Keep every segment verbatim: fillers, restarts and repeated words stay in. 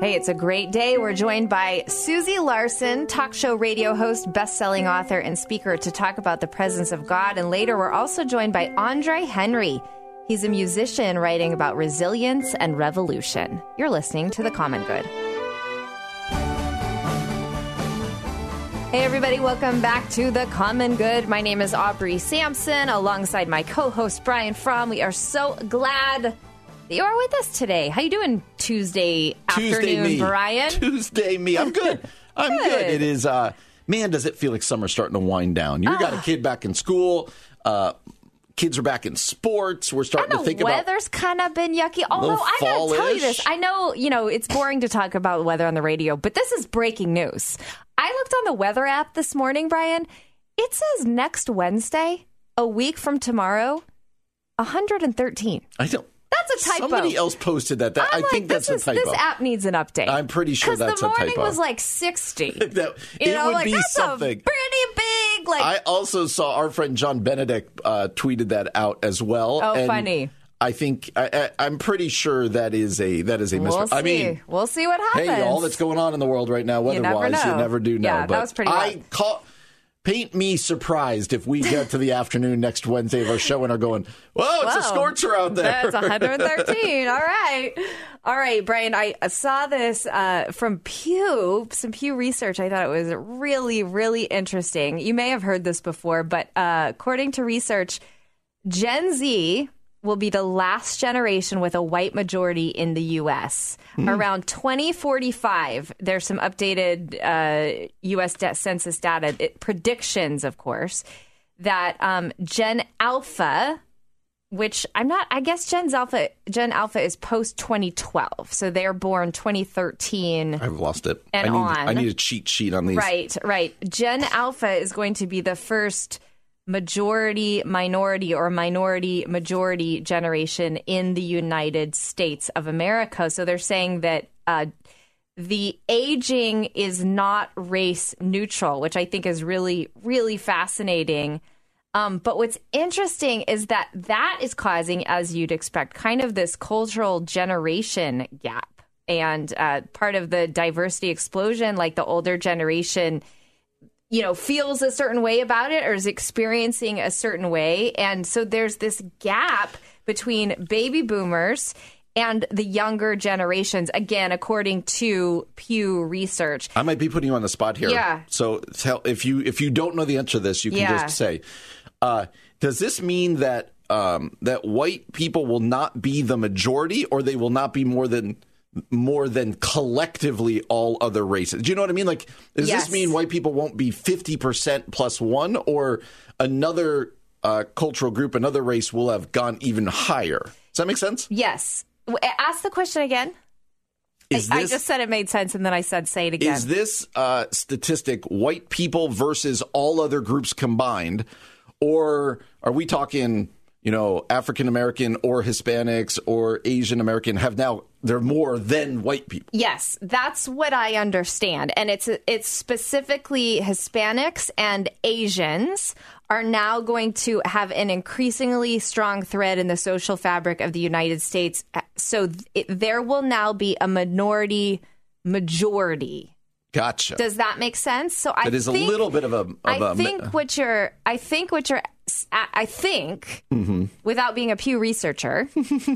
Hey, it's a great day. We're joined by Susie Larson, talk show radio host, best-selling author, and speaker to talk about the presence of God. And later, we're also joined by Andre Henry. He's a musician writing about resilience and revolution. You're listening to The Common Good. Hey, everybody. Welcome back to The Common Good. My name is Aubrey Sampson, alongside my co-host, Brian From. We are so glad you are with us today. How you doing Tuesday afternoon, Tuesday me. Brian? Tuesday me. I'm good. I'm good. good. It is, uh, man, does it feel like summer's starting to wind down. You oh. got a kid back in school. Uh, kids are back in sports. We're starting to think about... weather's kind of been yucky. Although, I got to tell you this. I know, you know, it's boring to talk about weather on the radio, but this is breaking news. I looked on the weather app this morning, Brian. It says next Wednesday, a week from tomorrow, one hundred thirteen. I don't... That's a typo. Somebody else posted that. that I like, think that's is, a typo. This app needs an update. I'm pretty sure that's a typo. Because the morning was like sixty. that, you it know, would like, be that's something. A pretty big. Like I also saw our friend John Benedict uh, tweeted that out as well. Oh, and funny! I think I, I, I'm pretty sure that is a that is a we'll misprint. I mean, we'll see what happens. Hey, all that's going on in the world right now, weather-wise, you, you never do know. Yeah, but that was pretty. I caught. Paint me surprised if we get to the afternoon next Wednesday of our show and are going, whoa, it's whoa, a scorcher out there. That's one hundred thirteen. All right. All right, Brian, I saw this uh, from Pew, some Pew Research. I thought it was really, really interesting. You may have heard this before, but uh, according to research, Gen Z will be the last generation with a white majority in the U S Mm. Around twenty forty-five, there's some updated uh, U S de- census data, it, predictions, of course, that um, Gen Alpha, which I'm not, I guess Gen Alpha, Gen Alpha is post-twenty twelve. So they're born twenty thirteen. I've lost it. And I need, on. I need a cheat sheet on these. Right, right. Gen Alpha is going to be the first majority minority or minority majority generation in the United States of America. So they're saying that uh, the aging is not race neutral, which I think is really, really fascinating. Um, but what's interesting is that that is causing, as you'd expect, kind of this cultural generation gap. And uh, part of the diversity explosion, like the older generation, you know, feels a certain way about it or is experiencing a certain way. And so there's this gap between baby boomers and the younger generations, again, according to Pew Research. I might be putting you on the spot here. Yeah. So tell, if you if you don't know the answer to this, you can yeah. just say, uh, does this mean that um, that white people will not be the majority, or they will not be more than more than collectively all other races? Do you know what I mean? Like, does yes. this mean white people won't be fifty percent plus one, or another uh, cultural group, another race will have gone even higher? Does that make sense? Yes. Ask the question again. Is I, this, I just said it made sense, and then I said say it again. Is this uh, statistic white people versus all other groups combined, or are we talking, you know, African American or Hispanics or Asian American have now, they're more than white people? Yes, that's what I understand. And it's it's specifically Hispanics and Asians are now going to have an increasingly strong thread in the social fabric of the United States. So it, there will now be a minority majority. Gotcha. Does that make sense? So I it is think, a little bit of a. Of I a, think what you're. I think what you're. I think mm-hmm. without being a Pew researcher,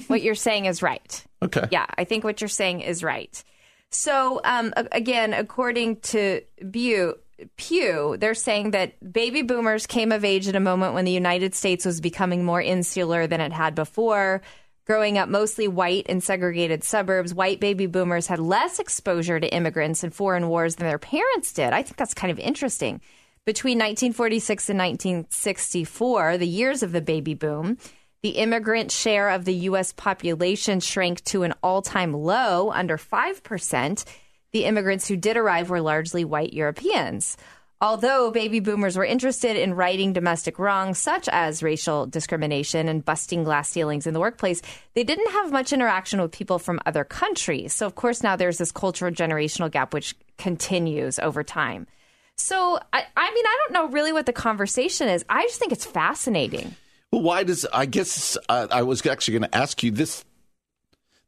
what you're saying is right. Okay. Yeah, I think what you're saying is right. So um, again, according to Pew, Pew, they're saying that baby boomers came of age at a moment when the United States was becoming more insular than it had before. Growing up mostly white in segregated suburbs, white baby boomers had less exposure to immigrants and foreign wars than their parents did. I think that's kind of interesting. Between nineteen forty-six and nineteen sixty-four, the years of the baby boom, The immigrant share of the U S population shrank to an all-time low, under five percent. The immigrants who did arrive were largely white Europeans. Although baby boomers were interested in righting domestic wrongs such as racial discrimination and busting glass ceilings in the workplace, they didn't have much interaction with people from other countries. So, of course, now there's this cultural generational gap which continues over time. So, I, I mean, I don't know really what the conversation is. I just think it's fascinating. Well, why does I guess uh, I was actually going to ask you this.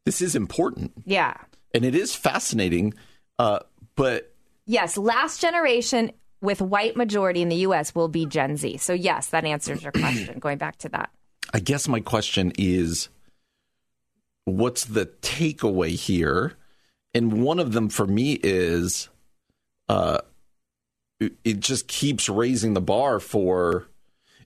This is important. Yeah. And it is fascinating. Uh, but yes, last generation with white majority in the U S will be Gen Z. So, yes, that answers your question. Going back to that. I guess my question is, what's the takeaway here? And one of them for me is uh, it just keeps raising the bar for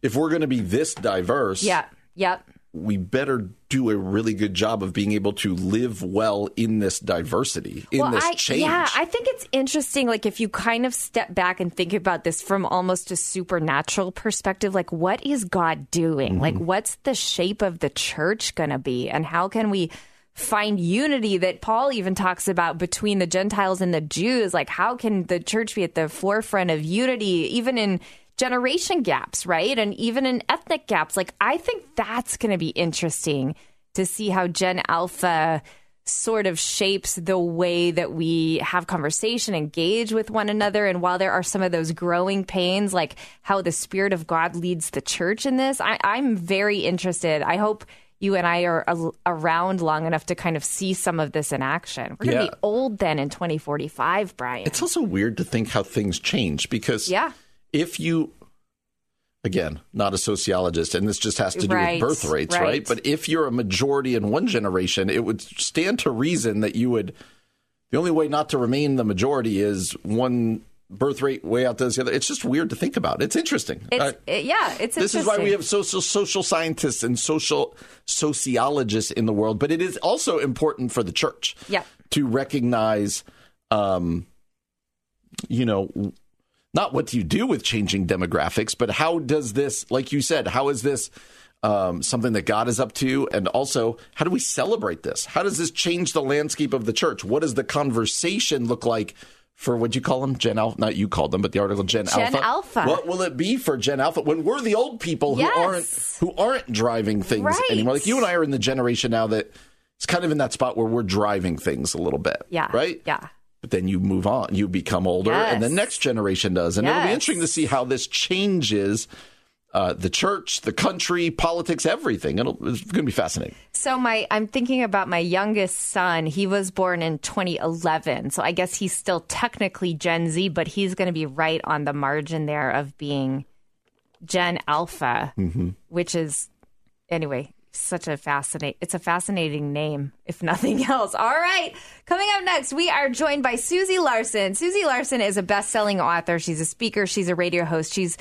if we're going to be this diverse. Yeah. Yep. We better do a really good job of being able to live well in this diversity, in well, this I, change. Yeah, I think it's interesting, like, if you kind of step back and think about this from almost a supernatural perspective, like, what is God doing? Mm-hmm. Like, what's the shape of the church going to be? And how can we find unity that Paul even talks about between the Gentiles and the Jews? Like, how can the church be at the forefront of unity, even in generation gaps, right? And even in ethnic gaps. Like, I think that's going to be interesting to see how Gen Alpha sort of shapes the way that we have conversation, engage with one another. And while there are some of those growing pains, like how the Spirit of God leads the church in this, I, I'm very interested. I hope you and I are a- around long enough to kind of see some of this in action. We're going to yeah. be old then in twenty forty-five, Brian. It's also weird to think how things change because... yeah. If you, again, not a sociologist, and this just has to do right, with birth rates, right. right? But if you're a majority in one generation, it would stand to reason that you would, the only way not to remain the majority is one birth rate way out does the other. It's just weird to think about. It's interesting. It's, uh, it, yeah, it's interesting. This is why we have social, social scientists and social sociologists in the world. But it is also important for the church yeah. to recognize, um, you know, not what do you do with changing demographics, but how does this, like you said, how is this um, something that God is up to? And also, how do we celebrate this? How does this change the landscape of the church? What does the conversation look like for, what'd you call them? Gen Alpha? Not you called them, but the article Gen, Gen Alpha. Gen Alpha. What will it be for Gen Alpha when we're the old people who, yes. aren't, who aren't driving things right. anymore? Like you and I are in the generation now that it's kind of in that spot where we're driving things a little bit. Yeah. Right? Yeah. But then you move on, you become older, yes. and the next generation does. And yes. it'll be interesting to see how this changes uh, the church, the country, politics, everything. It'll, it's going to be fascinating. So my, I'm thinking about my youngest son. He was born in twenty eleven. So I guess he's still technically Gen Z, but he's going to be right on the margin there of being Gen Alpha, mm-hmm. which is, anyway... Such a fascinating, it's a fascinating name, if nothing else. All right. Coming up next, we are joined by Susie Larson. Susie Larson is a best-selling author. She's a speaker. She's a radio host. She's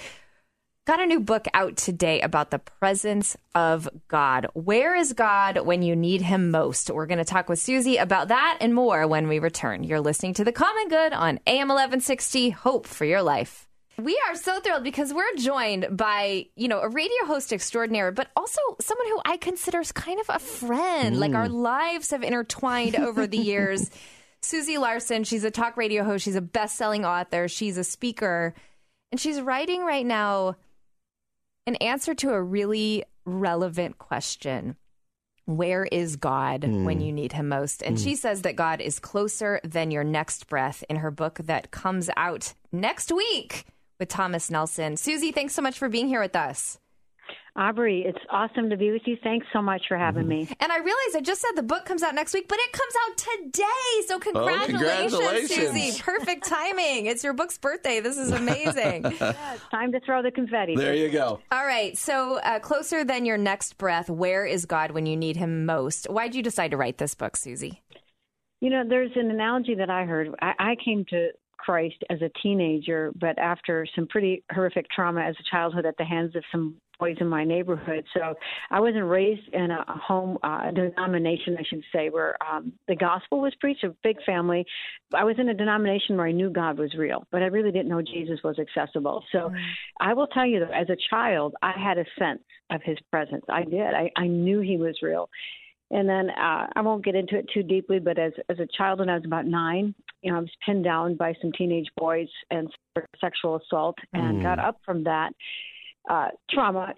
got a new book out today about the presence of God. Where is God when you need him most? We're going to talk with Susie about that and more when we return. You're listening to The Common Good on A M eleven sixty. Hope for your life. We are so thrilled because we're joined by, you know, a radio host extraordinaire, but also someone who I consider is kind of a friend. Mm. Like our lives have intertwined over the years. Susie Larson, she's a talk radio host. She's a best-selling author. She's a speaker. And she's writing right now an answer to a really relevant question. Where is God mm. when you need him most? And mm. she says that God is closer than your next breath in her book that comes out next week. With Thomas Nelson. Susie, thanks so much for being here with us. Aubrey, it's awesome to be with you. Thanks so much for having me. And I realize I just said the book comes out next week, but it comes out today. So congratulations, oh, congratulations. Susie. Perfect timing. It's your book's birthday. This is amazing. Yeah, it's time to throw the confetti. There you go. All right. So uh, Closer Than Your Next Breath, Where is God When You Need Him Most? Why'd you decide to write this book, Susie? You know, there's an analogy that I heard. I, I came to Christ as a teenager, but after some pretty horrific trauma as a childhood at the hands of some boys in my neighborhood. So I wasn't raised in a home uh, denomination, I should say, where um, the gospel was preached, a big family. I was in a denomination where I knew God was real, but I really didn't know Jesus was accessible. So I will tell you that as a child, I had a sense of his presence. I did. I, I knew he was real. And then uh, I won't get into it too deeply, but as as a child when I was about nine, you know, I was pinned down by some teenage boys and sexual assault and mm. got up from that uh, trauma,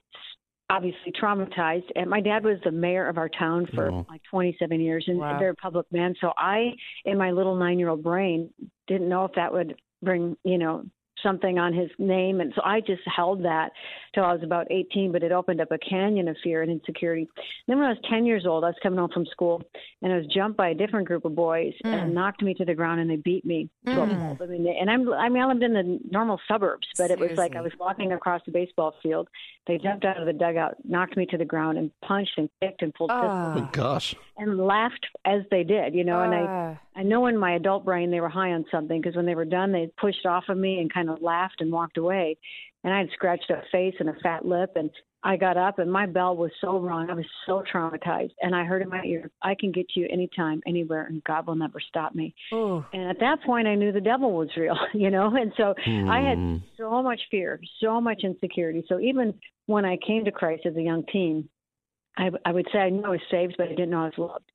obviously traumatized. And my dad was the mayor of our town for oh. like twenty-seven years and wow. a very public man. So I, in my little nine-year-old brain, didn't know if that would bring, you know, something on his name. And so I just held that till I was about eighteen, but it opened up a canyon of fear and insecurity. And then when I was ten years old, I was coming home from school and I was jumped by a different group of boys mm. and knocked me to the ground and they beat me. Mm. I mean, and I'm, I mean, I lived in the normal suburbs, but Seriously. It was like I was walking across the baseball field. They jumped out of the dugout, knocked me to the ground and punched and kicked and pulled oh. pistols. Oh, gosh. And laughed as they did, you know, uh. and I, I know in my adult brain they were high on something because when they were done, they pushed off of me and kind of laughed and walked away. And I had scratched a face and a fat lip. And I got up and my bell was so wrong. I was so traumatized. And I heard in my ear, I can get you anytime, anywhere, and God will never stop me. Ooh. And at that point, I knew the devil was real, you know. And so mm. I had so much fear, so much insecurity. So even when I came to Christ as a young teen, I, I would say I knew I was saved, but I didn't know I was loved.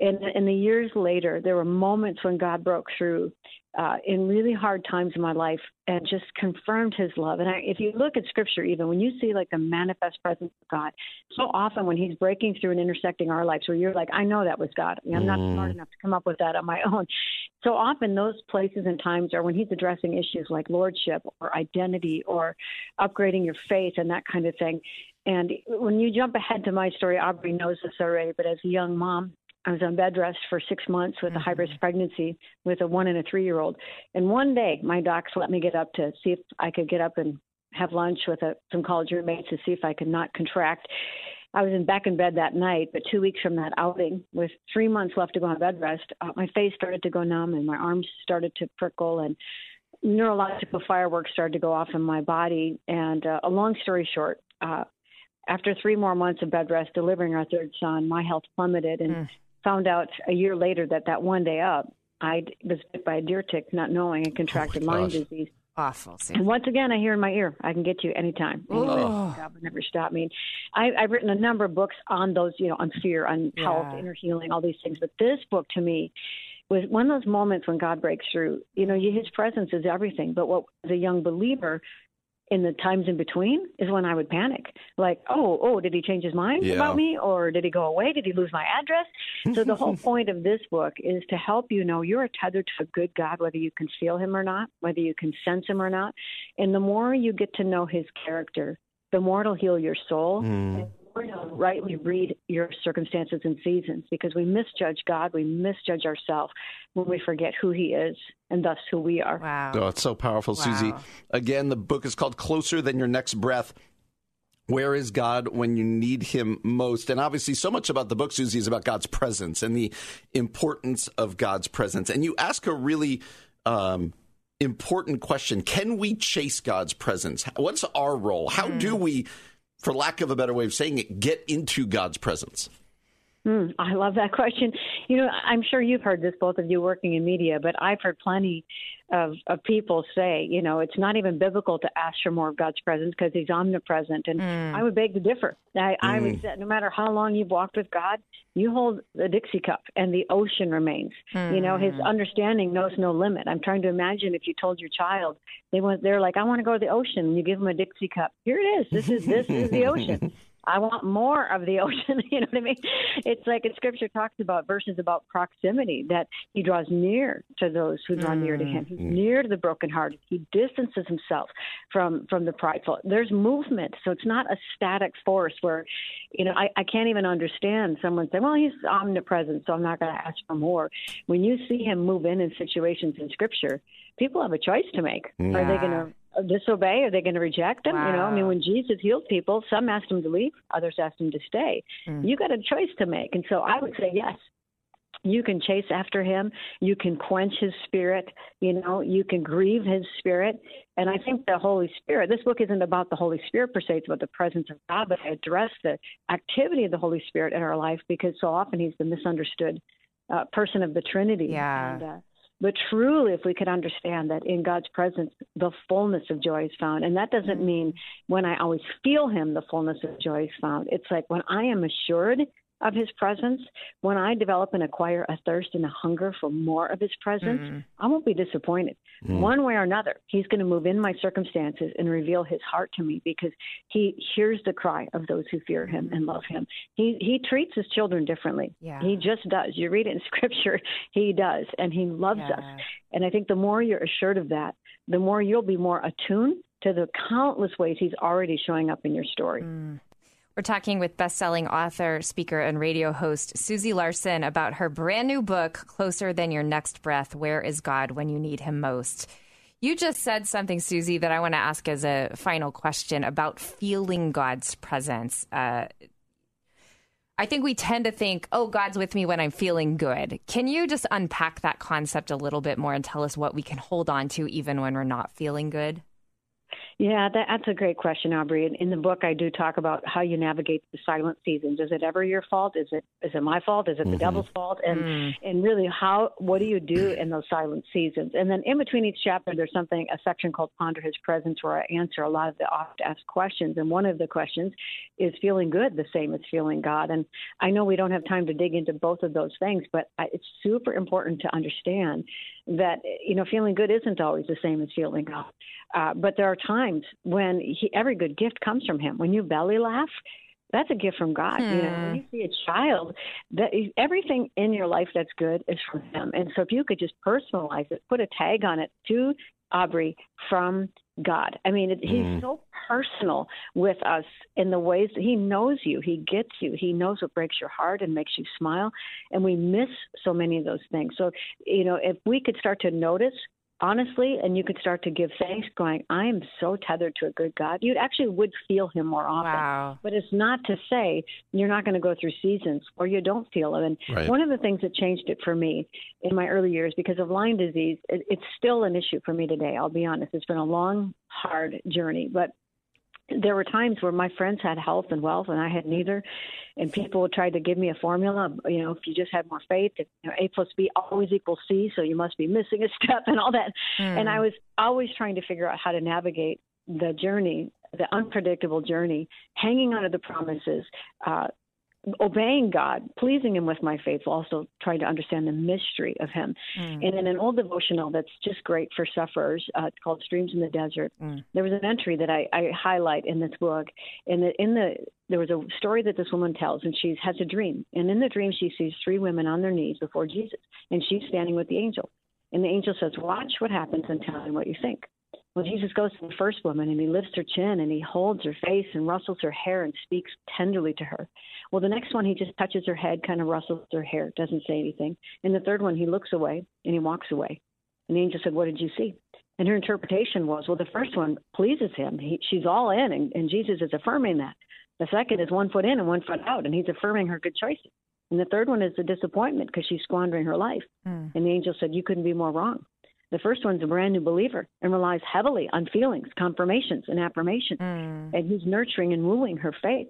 And, and the years later, there were moments when God broke through uh, in really hard times in my life and just confirmed his love. And I, if you look at Scripture, even when you see like the manifest presence of God, so often when he's breaking through and intersecting our lives where you're like, I know that was God. I'm mm. not smart enough to come up with that on my own. So often those places and times are when he's addressing issues like lordship or identity or upgrading your faith and that kind of thing. And when you jump ahead to my story, Aubrey knows this already, but as a young mom, I was on bed rest for six months with mm-hmm. a high-risk pregnancy with a one and a three-year-old. And one day, my docs let me get up to see if I could get up and have lunch with a, some college roommates to see if I could not contract. I was in, back in bed that night, but two weeks from that outing, with three months left to go on bed rest, uh, my face started to go numb and my arms started to prickle and neurological fireworks started to go off in my body. And uh, a long story short, uh, after three more months of bed rest delivering our third son, my health plummeted and mm. found out a year later that that one day up, I was bit by a deer tick, not knowing I contracted oh Lyme disease. Awful. Seriously. And once again, I hear in my ear, I can get you anytime. Oh. God will never stop me. I, I've written a number of books on those, you know, on fear, on yeah. health, inner healing, all these things. But this book to me was one of those moments when God breaks through. You know, his presence is everything. But what as a young believer in the times in between is when I would panic. Like, oh, oh, did he change his mind yeah. about me? Or did he go away? Did he lose my address? So the whole point of this book is to help you know you're tethered to a good God, whether you can feel him or not, whether you can sense him or not. And the more you get to know his character, the more it'll heal your soul. Mm. And rightly read your circumstances and seasons, because we misjudge God, we misjudge ourselves when we forget who he is and thus who we are. Wow. Oh, it's so powerful, wow. Susie. Again, the book is called Closer Than Your Next Breath. Where is God when you need him most? And obviously so much about the book, Susie, is about God's presence and the importance of God's presence. And you ask a really um, important question. Can we chase God's presence? What's our role? How mm. do we, for lack of a better way of saying it, get into God's presence? Mm, I love that question. You know, I'm sure you've heard this, both of you working in media, but I've heard plenty of, of people say, you know, it's not even biblical to ask for more of God's presence because he's omnipresent. And mm. I would beg to differ. I, mm. I would say no matter how long you've walked with God, you hold the Dixie cup and the ocean remains. Mm. You know, his understanding knows no limit. I'm trying to imagine if you told your child, they want, they're like, I want to go to the ocean. And you give them a Dixie cup. Here it is. This is, this is the ocean. I want more of the ocean. You know what I mean? It's like in Scripture talks about verses about proximity, that he draws near to those who draw mm. near to him. He's mm. near to the brokenhearted. He distances himself from, from the prideful. There's movement. So it's not a static force where, you know, I, I can't even understand someone saying, well, he's omnipresent, so I'm not going to ask for more. When you see him move in in situations in Scripture, people have a choice to make. Yeah. Are they going to disobey? Are they going to reject them? Wow. You know, I mean, when Jesus healed people, some asked him to leave, others asked him to stay. Mm. You got a choice to make. And so I would say, yes, You can chase after him. You can quench his spirit. You know, you can grieve his spirit. And I think the Holy Spirit, this book isn't about the Holy Spirit per se, it's about the presence of God, but I address the activity of the Holy Spirit in our life because so often he's the misunderstood uh, person of the Trinity. Yeah. And, uh, but truly, if we could understand that in God's presence, the fullness of joy is found. And that doesn't mean when I always feel him, the fullness of joy is found. It's like when I am assured of his presence, when I develop and acquire a thirst and a hunger for more of his presence, mm. I won't be disappointed. Mm. One way or another, he's going to move in my circumstances and reveal his heart to me because he hears the cry of those who fear him and love him. He he treats his children differently. Yeah. He just does. You read it in scripture, he does, and he loves yeah. us. And I think the more you're assured of that, the more you'll be more attuned to the countless ways he's already showing up in your story. Mm. We're talking with best-selling author, speaker, and radio host Susie Larson about her brand new book, Closer Than Your Next Breath: Where Is God When You Need Him Most? You just said something, Susie, that I want to ask as a final question about feeling God's presence. Uh, I think we tend to think, oh, God's with me when I'm feeling good. Can you just unpack that concept a little bit more and tell us what we can hold on to even when we're not feeling good? Yeah, that, that's a great question, Aubrey. In, in the book, I do talk about how you navigate the silent seasons. Is it ever your fault? Is it is it my fault? Is it the mm-hmm. devil's fault? And mm. and really, how what do you do in those silent seasons? And then in between each chapter, there's something, a section called Ponder His Presence, where I answer a lot of the oft-asked questions. And one of the questions is feeling good the same as feeling God? And I know we don't have time to dig into both of those things, but I, it's super important to understand that, you know, feeling good isn't always the same as feeling God. Uh, but there are times when he, every good gift comes from him. When you belly laugh, that's a gift from God. Hmm. You know, when you see a child, that everything in your life that's good is from him. And so if you could just personalize it, put a tag on it to Aubrey from God. I mean, it, he's mm. so personal with us in the ways that he knows you. He gets you. He knows what breaks your heart and makes you smile. And we miss so many of those things. So, you know, if we could start to notice honestly, and you could start to give thanks going, I am so tethered to a good God. You actually would feel him more often. Wow. But it's not to say you're not going to go through seasons where you don't feel him. And right. one of the things that changed it for me in my early years because of Lyme disease, it, it's still an issue for me today. I'll be honest. It's been a long, hard journey. But there were times where my friends had health and wealth and I had neither. And people tried to give me a formula, you know, if you just had more faith, if, you know, A plus B always equals C, so you must be missing a step and all that. Mm. And I was always trying to figure out how to navigate the journey, the unpredictable journey, hanging on to the promises, uh, obeying God, pleasing him with my faith, while also trying to understand the mystery of him. Mm. And in an old devotional that's just great for sufferers uh, called Streams in the Desert, mm. there was an entry that I, I highlight in this book. And in the, in the there was a story that this woman tells, and she has a dream. And in the dream, she sees three women on their knees before Jesus, and she's standing with the angel. And the angel says, watch what happens and tell me what you think. Well, Jesus goes to the first woman, and he lifts her chin, and he holds her face and rustles her hair and speaks tenderly to her. Well, the next one, he just touches her head, kind of rustles her hair, doesn't say anything. And the third one, he looks away, and he walks away. And the angel said, what did you see? And her interpretation was, well, the first one pleases him. He, she's all in, and, and Jesus is affirming that. The second is one foot in and one foot out, and he's affirming her good choices. And the third one is the disappointment because she's squandering her life. Mm. And the angel said, you couldn't be more wrong. The first one's a brand new believer and relies heavily on feelings, confirmations, and affirmations, mm. and he's nurturing and wooing her faith.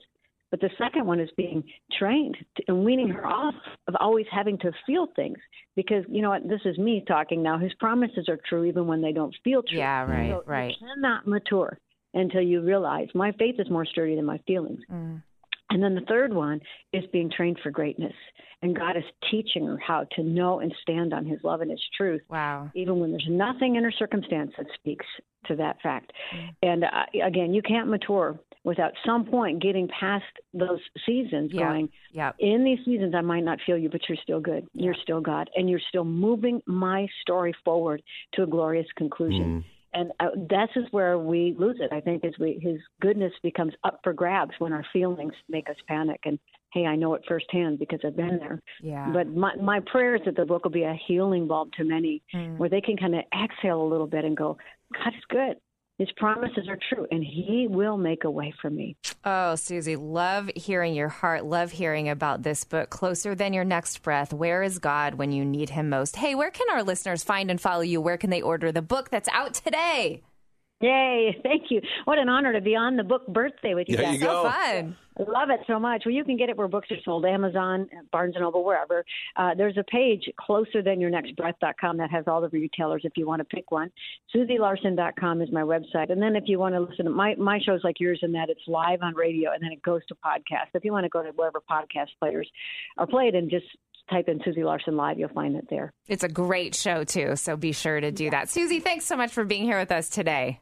But the second one is being trained and weaning her off of always having to feel things because, you know what, this is me talking now. His promises are true even when they don't feel true. Yeah, right, so right. You cannot mature until you realize my faith is more sturdy than my feelings. Mm. And then the third one is being trained for greatness. And God is teaching her how to know and stand on his love and his truth. Wow. Even when there's nothing in her circumstance that speaks to that fact. Mm. And uh, again, you can't mature without some point getting past those seasons yeah. going, yeah. in these seasons, I might not feel you, but you're still good. You're still God. And you're still moving my story forward to a glorious conclusion. Mm. And this is where we lose it, I think, is we, his goodness becomes up for grabs when our feelings make us panic. And, hey, I know it firsthand because I've been there. Yeah. But my, my prayer is that the book will be a healing bulb to many mm. where they can kind of exhale a little bit and go, God is good. His promises are true, and he will make a way for me. Oh, Susie, love hearing your heart. Love hearing about this book, Closer Than Your Next Breath, Where is God When You Need Him Most? Hey, where can our listeners find and follow you? Where can they order the book that's out today? Yay. Thank you. What an honor to be on the book birthday with you there guys. You go. So fun. I love it so much. Well, you can get it where books are sold, Amazon, Barnes and Noble, wherever. Uh, there's a page, closer than your next breath dot com, that has all the retailers if you want to pick one. Susie Larson dot com is my website. And then if you want to listen to my, my shows like yours and that, it's live on radio, and then it goes to podcast. If you want to go to wherever podcast players are played and just type in Susie Larson Live, you'll find it there. It's a great show, too, so be sure to do yeah. that. Susie, thanks so much for being here with us today.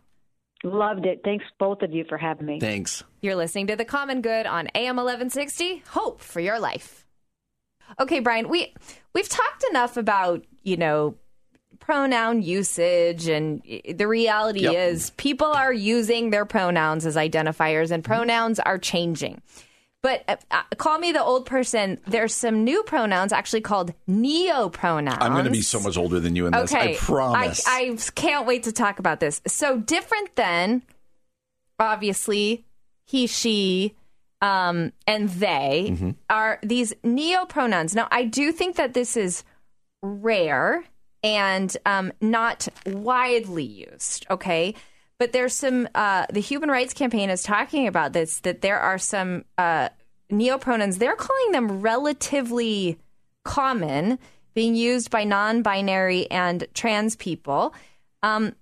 Loved it. Thanks, both of you, for having me. Thanks. You're listening to The Common Good on A M eleven sixty. Hope for your life. Okay, Brian, we, we've talked enough about, you know, pronoun usage, and the reality yep. is people are using their pronouns as identifiers, and pronouns are changing. But uh, uh, call me the old person. There's some new pronouns actually called neopronouns. I'm going to be so much older than you in this. Okay. I promise. I, I can't wait to talk about this. So different than, obviously, he, she, um, and they mm-hmm. are these neopronouns. Now, I do think that this is rare and um, not widely used, okay? But there's some, uh, the Human Rights Campaign is talking about this, that there are some uh, neopronouns. They're calling them relatively common, being used by non-binary and trans people. Um,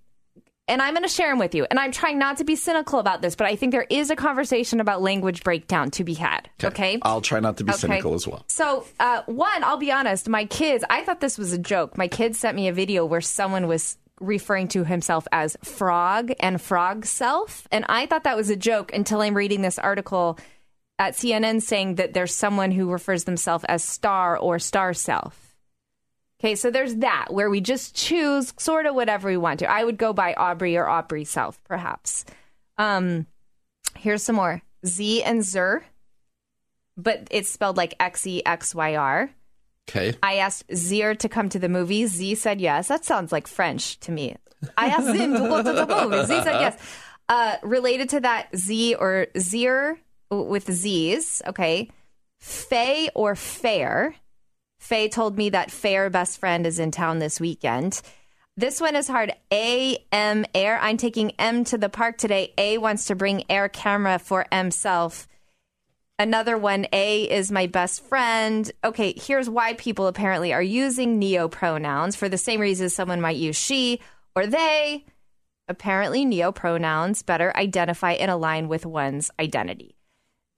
and I'm going to share them with you. And I'm trying not to be cynical about this, but I think there is a conversation about language breakdown to be had. Okay. okay? I'll try not to be okay. cynical as well. So uh, one, I'll be honest, my kids, I thought this was a joke. My kids sent me a video where someone was referring to himself as frog and frog self. And I thought that was a joke until I'm reading this article at C N N saying that there's someone who refers themselves as star or star self. Okay, so there's that, where we just choose sort of whatever we want to. I would go by Aubrey or Aubrey self, perhaps. Um, here's some more. Z and Zer, but it's spelled like X E X Y R. Okay. I asked Zir to come to the movie. Z said yes. That sounds like French to me. I asked him to go to the movie. Z said yes. Uh, related to that, Z or Zir with Z's, okay. Faye or fair. Faye told me that fair best friend is in town this weekend. This one is hard. A M air. I'm taking M to the park today. A wants to bring air camera for M self. Another one, A is my best friend. Okay, here's why people apparently are using neopronouns for the same reasons someone might use she or they. Apparently, neopronouns better identify and align with one's identity.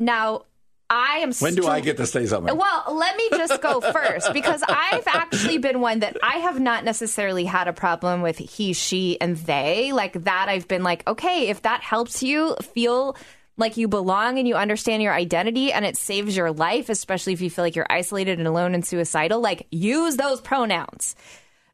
Now, I am... When st- do I get to say something? Well, let me just go first, because I've actually been one that I have not necessarily had a problem with he, she, and they. Like that, I've been like, okay, if that helps you feel like you belong and you understand your identity and it saves your life, especially if you feel like you're isolated and alone and suicidal, like use those pronouns.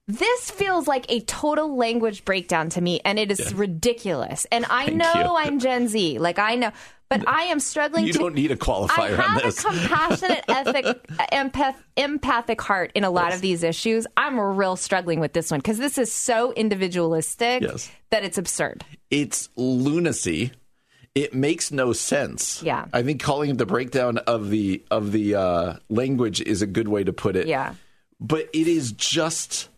This feels like a total language breakdown to me, and it is yeah. ridiculous. And I Thank know you. I'm Gen Z, like I know, but I am struggling you to... You don't need a qualifier on this. I have a compassionate, ethic, empath, empathic heart in a lot yes. of these issues. I'm real struggling with this one because this is so individualistic yes. that it's absurd. It's lunacy. It makes no sense. Yeah. I think calling it the breakdown of the of the uh, language is a good way to put it. Yeah. But it is just,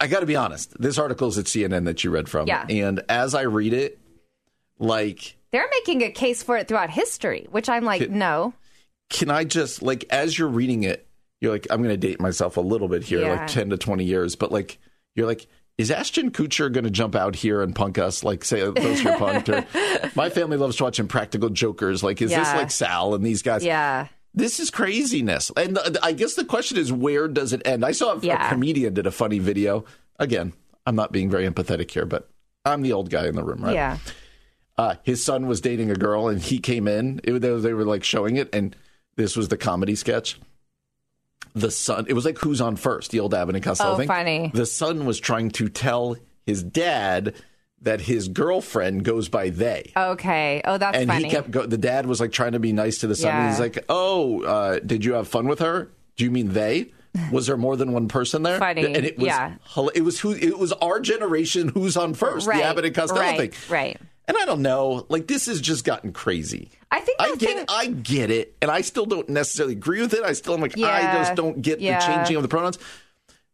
I got to be honest. This article is at C N N that you read from. Yeah. And as I read it, like, they're making a case for it throughout history, which I'm like, can, no. Can I just, like, as you're reading it, you're like, I'm going to date myself a little bit here, yeah. like ten to twenty years. But like, you're like, is Ashton Kutcher going to jump out here and punk us? Like, say, those who punked her. My family loves to watch Impractical Jokers. Like, is yeah. this like Sal and these guys? Yeah. This is craziness. And th- I guess the question is, where does it end? I saw a, yeah. a comedian did a funny video. Again, I'm not being very empathetic here, but I'm the old guy in the room, right? Yeah. Uh, his son was dating a girl, and he came in. It, they, they were, like, showing it, and this was the comedy sketch. The son, it was like Who's On First, the old Abbott and Costello oh, thing. Funny. The son was trying to tell his dad that his girlfriend goes by they. Okay. Oh, that's and funny. And he kept go- the dad was like trying to be nice to the son. Yeah. And he's like, oh, uh, did you have fun with her? Do you mean they? Was there more than one person there? Funny, and it was, yeah. It was who it was our generation. Who's on first? Right, the Abbott and Costello right, thing, right? And I don't know. Like this has just gotten crazy. I think I get thing... I get it, and I still don't necessarily agree with it. I still am like yeah, I just don't get yeah. the changing of the pronouns.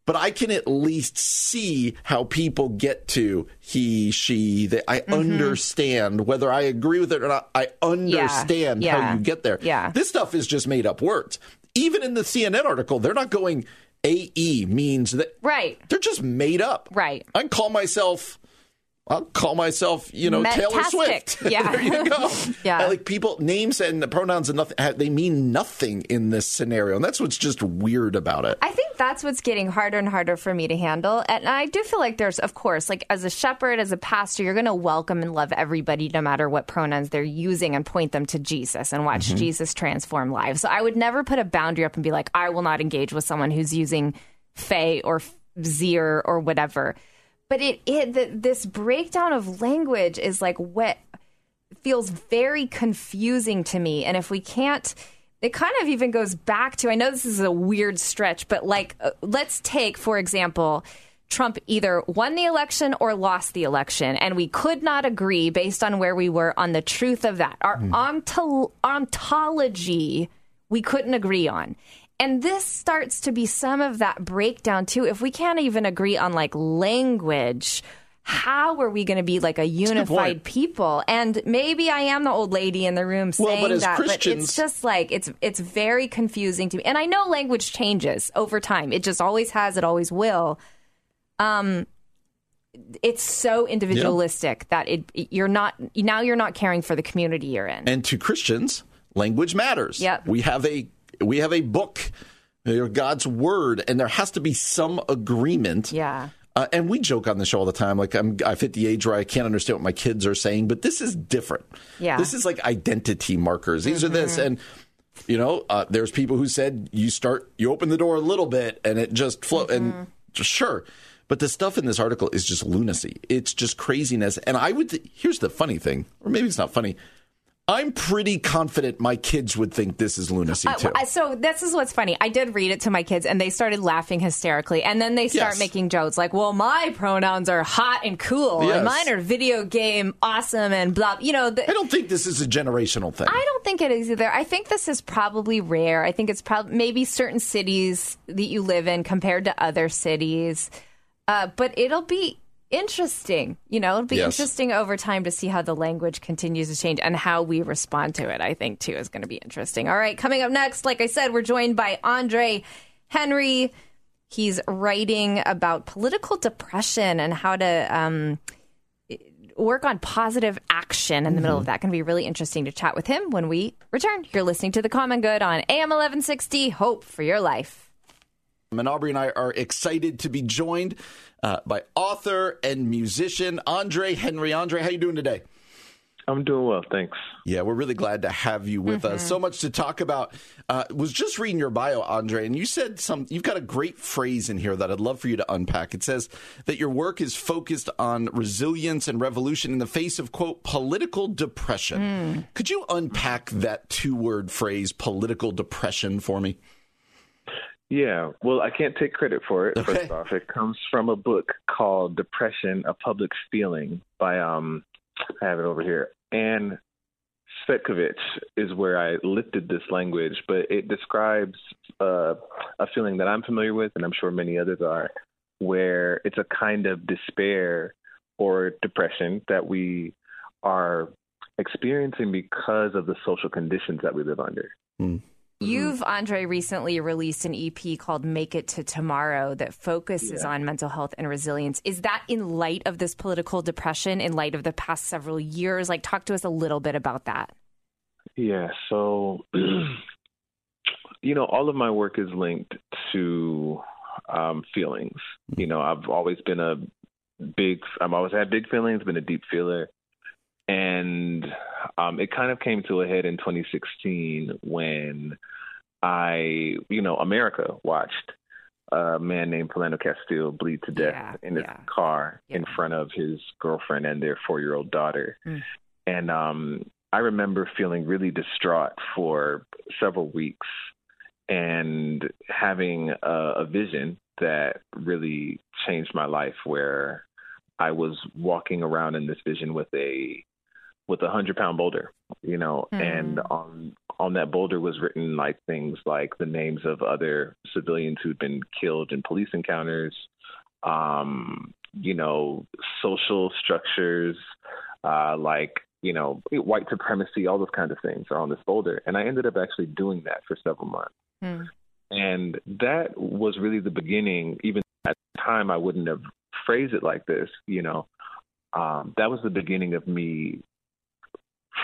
But I can at least see how people get to he, she. They, I mm-hmm. understand whether I agree with it or not. I understand yeah, yeah, how you get there. Yeah. This stuff is just made up words. Even in the C N N article, they're not going A E means that. Right. They're just made up. Right. I can call myself. I'll call myself, you know, Metastic. Taylor Swift. Yeah. There you go. yeah. I like people, names and the pronouns and nothing, they mean nothing in this scenario. And that's what's just weird about it. I think that's what's getting harder and harder for me to handle. And I do feel like there's, of course, like as a shepherd, as a pastor, you're going to welcome and love everybody no matter what pronouns they're using and point them to Jesus and watch mm-hmm. Jesus transform lives. So I would never put a boundary up and be like, I will not engage with someone who's using Faye or Zier or whatever. But it, it the, this breakdown of language is like what feels very confusing to me. And if we can't, it kind of even goes back to, I know this is a weird stretch, but like, uh, let's take, for example, Trump either won the election or lost the election. And we could not agree based on where we were on the truth of that. Our mm. onto- ontology, we couldn't agree on. And this starts to be some of that breakdown, too. If we can't even agree on, like, language, how are we going to be, like, a unified people? And maybe I am the old lady in the room saying well, but that, but it's just, like, it's it's very confusing to me. And I know language changes over time. It just always has. It always will. Um, it's so individualistic yeah. that it you're not – now you're not caring for the community you're in. And to Christians, language matters. Yep. We have a – We have a book, God's word, and there has to be some agreement. Yeah. Uh, and we joke on the show all the time, like I'm, I fit the age where I can't understand what my kids are saying, but this is different. Yeah. This is like identity markers. These mm-hmm. are this. And, you know, uh, there's people who said you start, you open the door a little bit and it just flows. Mm-hmm. And sure. But the stuff in this article is just lunacy. It's just craziness. And I would, th- here's the funny thing, or maybe it's not funny. I'm pretty confident my kids would think this is lunacy, too. Uh, so this is what's funny. I did read it to my kids, and they started laughing hysterically. And then they start yes. making jokes like, well, my pronouns are hot and cool, yes. and mine are video game awesome and blah. You know, the, I don't think this is a generational thing. I don't think it is either. I think this is probably rare. I think it's probably maybe certain cities that you live in compared to other cities. Uh, but it'll be... Interesting, you know, it'll be yes. interesting over time to see how the language continues to change and how we respond to it, I think, too, is going to be interesting. All right, coming up next, like I said, we're joined by Andre Henry. He's writing about political depression and how to um, work on positive action in the mm-hmm. middle of that. Going to be really interesting to chat with him when we return. You're listening to The Common Good on A M eleven sixty, Hope for Your Life. And Aubrey and I are excited to be joined uh, by author and musician Andre Henry. Andre, how are you doing today? I'm doing well, thanks. Yeah, we're really glad to have you with mm-hmm. us. So much to talk about. Uh, was just reading your bio, Andre, and you said some. You've got a great phrase in here that I'd love for you to unpack. It says that your work is focused on resilience and revolution in the face of, quote, political depression. Mm. Could you unpack that two-word phrase, political depression, for me? Yeah, well, I can't take credit for it, okay. first off. It comes from a book called Depression, A Public Feeling by, um, I have it over here, Ann Svetkovich is where I lifted this language, but it describes uh, a feeling that I'm familiar with, and I'm sure many others are, where it's a kind of despair or depression that we are experiencing because of the social conditions that we live under. Mm. You've, Andre, recently released an E P called Make It to Tomorrow that focuses yeah. on mental health and resilience. Is that in light of this political depression, in light of the past several years? Like, talk to us a little bit about that. Yeah, so, you know, all of my work is linked to um, feelings. You know, I've always been a big, I've always had big feelings, been a deep feeler. And um, it kind of came to a head in twenty sixteen when I, you know, America watched a man named Philando Castile bleed to death yeah, in his yeah. car yeah. in front of his girlfriend and their four-year-old daughter. Mm. And um, I remember feeling really distraught for several weeks and having a, a vision that really changed my life, where I was walking around in this vision with a with a hundred pound boulder, you know, mm. and on on that boulder was written like things like the names of other civilians who'd been killed in police encounters, um, you know, social structures, uh, like, you know, white supremacy, all those kinds of things are on this boulder. And I ended up actually doing that for several months. Mm. And that was really the beginning. Even at the time, I wouldn't have phrased it like this, you know, um, that was the beginning of me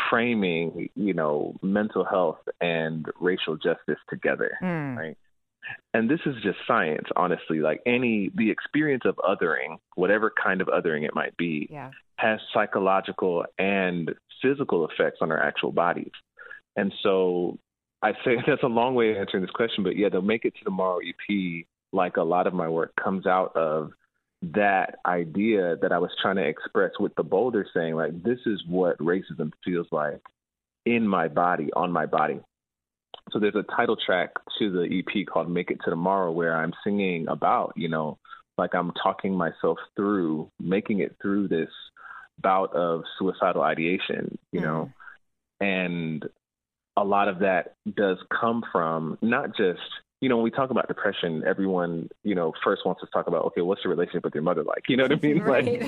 framing, you know, mental health and racial justice together. Mm. Right. And this is just science, honestly, like any, the experience of othering, whatever kind of othering it might be, yeah. has psychological and physical effects on our actual bodies. And so I say that's a long way of answering this question, but yeah, the Make It to Tomorrow E P, like a lot of my work, comes out of that idea that I was trying to express with the boulder, saying like, this is what racism feels like in my body, on my body. So there's a title track to the E P called Make It to Tomorrow, where I'm singing about, you know, like I'm talking myself through making it through this bout of suicidal ideation, you mm. know, and a lot of that does come from not just, you know, when we talk about depression, everyone, you know, first wants to talk about, okay, what's your relationship with your mother like? You know what I mean? Right. Like,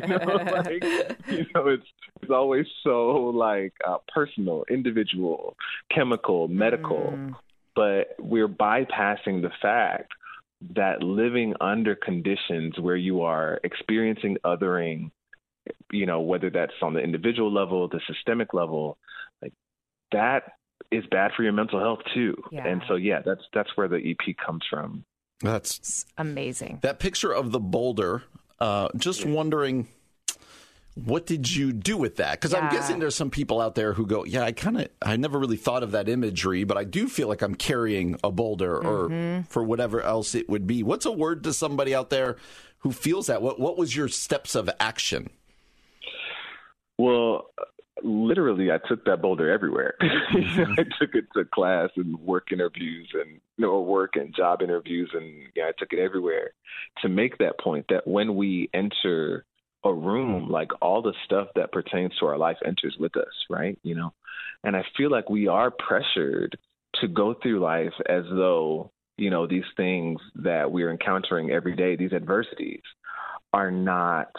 you know, like, you know, it's it's always so like uh, personal, individual, chemical, medical, mm. but we're bypassing the fact that living under conditions where you are experiencing othering, you know, whether that's on the individual level, the systemic level, like that is bad for your mental health too. Yeah. And so, yeah, that's, that's where the E P comes from. That's it's amazing. That picture of the boulder, uh, just yeah. wondering, what did you do with that? Because yeah. I'm guessing there's some people out there who go, yeah, I kind of, I never really thought of that imagery, but I do feel like I'm carrying a boulder mm-hmm. or for whatever else it would be. What's a word to somebody out there who feels that? What, what was your steps of action? Well, literally, I took that boulder everywhere. I took it to class and work interviews and you know, work and job interviews. And yeah, I took it everywhere to make that point that when we enter a room, like all the stuff that pertains to our life enters with us, right? You know, and I feel like we are pressured to go through life as though, you know, these things that we're encountering every day, these adversities are not,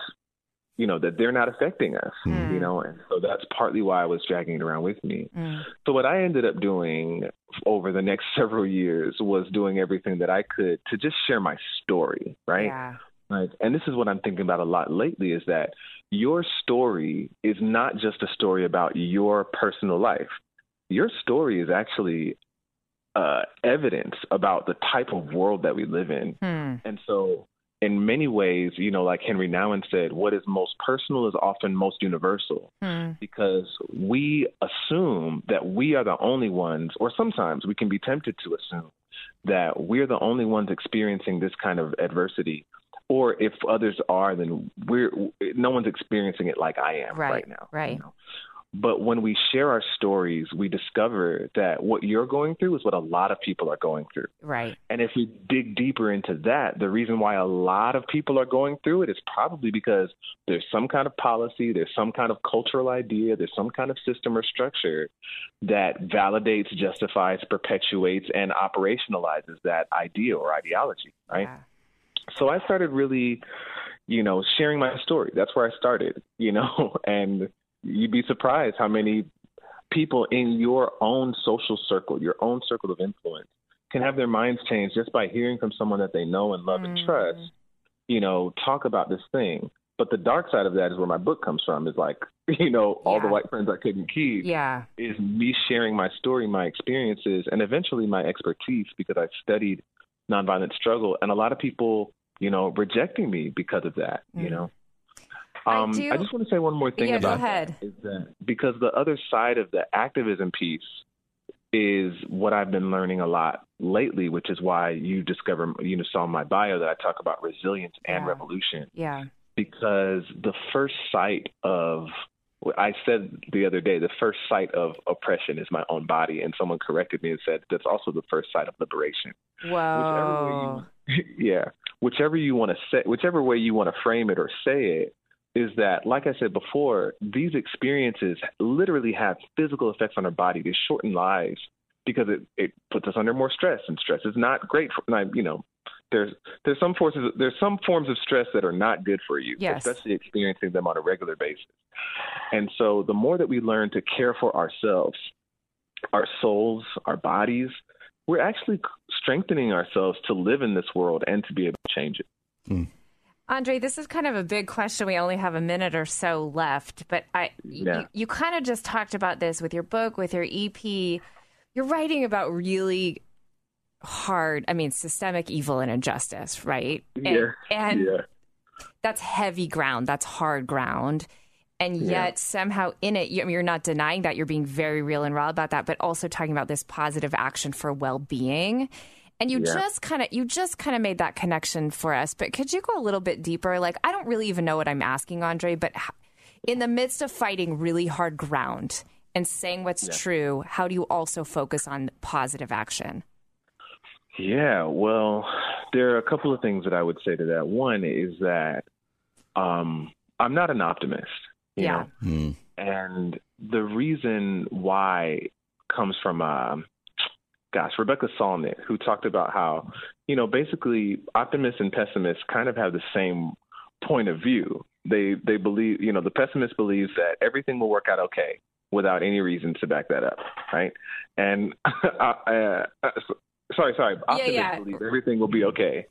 you know, that they're not affecting us, mm. you know? And so that's partly why I was dragging it around with me. Mm. So what I ended up doing over the next several years was doing everything that I could to just share my story, right? Yeah. Like, and this is what I'm thinking about a lot lately is that your story is not just a story about your personal life. Your story is actually uh, evidence about the type of world that we live in. Mm. And so in many ways, you know, like Henry Nouwen said, what is most personal is often most universal hmm. because we assume that we are the only ones, or sometimes we can be tempted to assume that we're the only ones experiencing this kind of adversity, or if others are, then we're no one's experiencing it like I am right, right now. Right. You know? But when we share our stories, we discover that what you're going through is what a lot of people are going through. Right. And if we dig deeper into that, the reason why a lot of people are going through it is probably because there's some kind of policy, there's some kind of cultural idea, there's some kind of system or structure that validates, justifies, perpetuates, and operationalizes that idea or ideology. Right. Yeah. So I started really, you know, sharing my story. That's where I started, you know, and you'd be surprised how many people in your own social circle, your own circle of influence, can have their minds changed just by hearing from someone that they know and love mm. and trust, you know, talk about this thing. But the dark side of that is where my book comes from, is like, you know, all yeah. the white friends I couldn't keep yeah. is me sharing my story, my experiences, and eventually my expertise, because I studied nonviolent struggle. And a lot of people, you know, rejecting me because of that, mm. you know. Um, I, I just want to say one more thing yeah, about that, is that because the other side of the activism piece is what I've been learning a lot lately, which is why you discover, you know, saw in my bio that I talk about resilience and yeah. revolution. Yeah. Because the first sight of I said the other day, the first site of oppression is my own body. And someone corrected me and said, that's also the first site of liberation. Wow. Whichever way you, yeah. Whichever you want to say, whichever way you want to frame it or say it, is that, like I said before, these experiences literally have physical effects on our body. They shorten lives because it, it puts us under more stress, and stress is not great for, like, you know, There's there's some forces there's some forms of stress that are not good for you, yes. especially experiencing them on a regular basis. And so the more that we learn to care for ourselves, our souls, our bodies, we're actually strengthening ourselves to live in this world and to be able to change it. Mm. Andre, this is kind of a big question. We only have a minute or so left, but I yeah. you, you kind of just talked about this with your book, with your E P. You're writing about really hard, I mean, systemic evil and injustice, right? And, yeah. and yeah. that's heavy ground. That's hard ground. And yet yeah. somehow in it, you, I mean, you're not denying that. You're being very real and raw about that, but also talking about this positive action for well-being. And you yeah. just kind of, you just kind of made that connection for us. But could you go a little bit deeper? Like, I don't really even know what I'm asking, Andre, but in the midst of fighting really hard ground and saying what's yeah. true, how do you also focus on positive action? Yeah, well, there are a couple of things that I would say to that. One is that um, I'm not an optimist, you yeah. know, mm. and the reason why comes from, uh, gosh, Rebecca Solnit, who talked about how, you know, basically optimists and pessimists kind of have the same point of view. They they believe, you know, the pessimist believes that everything will work out okay without any reason to back that up, right? And I, uh, so, Sorry, sorry. Optimists yeah, yeah. believe everything will be okay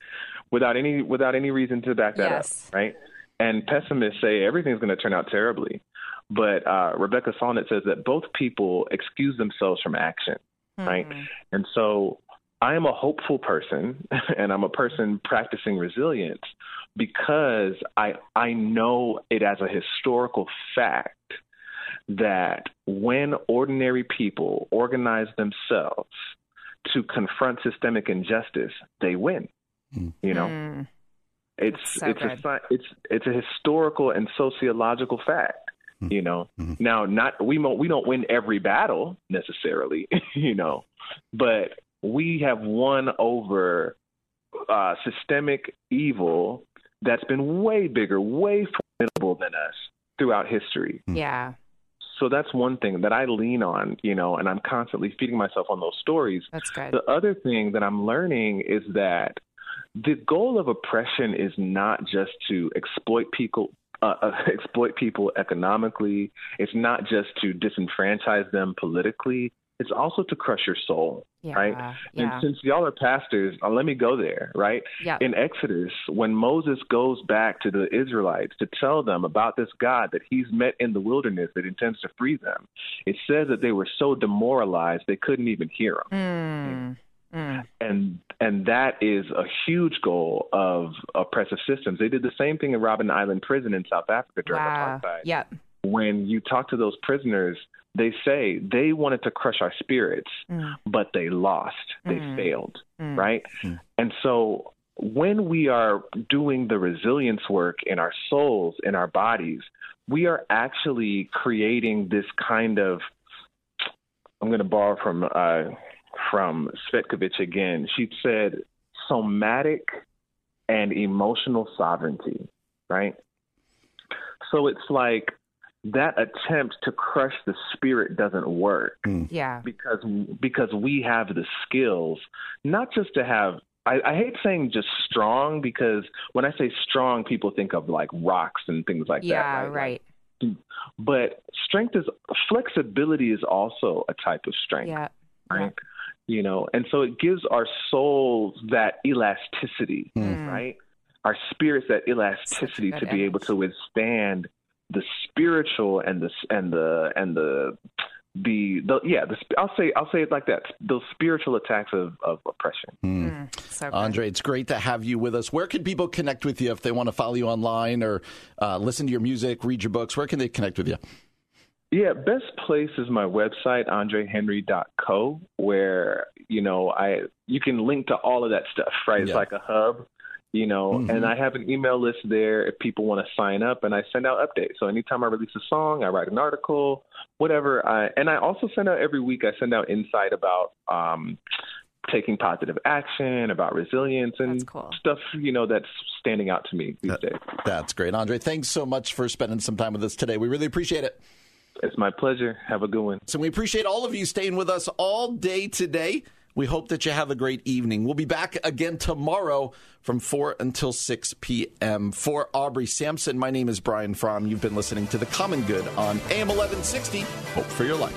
without any without any reason to back that yes. up, right? And pessimists say everything's going to turn out terribly. But uh, Rebecca Solnit says that both people excuse themselves from action, mm. right? And so I am a hopeful person, and I'm a person practicing resilience because I I know it as a historical fact that when ordinary people organize themselves to confront systemic injustice, they win. You know, mm. it's so it's good. a it's it's a historical and sociological fact. Mm. You know, mm. now not we won't we don't win every battle necessarily. You know, but we have won over uh, systemic evil that's been way bigger, way formidable than us throughout history. Mm. Yeah. So that's one thing that I lean on, you know, and I'm constantly feeding myself on those stories. That's good. The other thing that I'm learning is that the goal of oppression is not just to exploit people, uh, uh, exploit people economically. It's not just to disenfranchise them politically. It's also to crush your soul, yeah, right? Yeah. And since y'all are pastors, uh, let me go there, right? Yep. In Exodus, when Moses goes back to the Israelites to tell them about this God that he's met in the wilderness that intends to free them, it says that they were so demoralized they couldn't even hear him. Mm, mm. And and that is a huge goal of oppressive systems. They did the same thing in Robben Island prison in South Africa during wow. apartheid. Yep. When you talk to those prisoners, they say they wanted to crush our spirits, mm. but they lost. They mm. failed, mm. right? Mm. And so when we are doing the resilience work in our souls, in our bodies, we are actually creating this kind of, I'm going to borrow from uh, from Svetkovich again. She said somatic and emotional sovereignty, right? So it's like, that attempt to crush the spirit doesn't work. Mm. Yeah. Because because we have the skills, not just to have, I, I hate saying just strong, because when I say strong, people think of like rocks and things like yeah, that. Yeah, right. right. But strength is, flexibility is also a type of strength. Yeah. Right. Yeah. You know, and so it gives our souls that elasticity, mm. right? Our spirits that elasticity to be image. able to withstand the spiritual and the and the and the the, the yeah the, I'll say I'll say it like that, those spiritual attacks of, of oppression. Mm. Mm, so Andre, it's great to have you with us. Where can people connect with you if they want to follow you online or uh, listen to your music, read your books? Where can they connect with you? Yeah, best place is my website, Andre Henry dot co, where you know I you can link to all of that stuff. Right, yeah. It's like a hub. you know, mm-hmm. and I have an email list there if people want to sign up, and I send out updates. So anytime I release a song, I write an article, whatever. I, and I also send out every week, I send out insight about um, taking positive action, about resilience and cool. stuff, you know, that's standing out to me these that, days. That's great. Andre, thanks so much for spending some time with us today. We really appreciate it. It's my pleasure. Have a good one. So we appreciate all of you staying with us all day today. We hope that you have a great evening. We'll be back again tomorrow from four until six p.m. For Aubrey Sampson, my name is Brian From. You've been listening to The Common Good on A M eleven sixty. Hope for your life.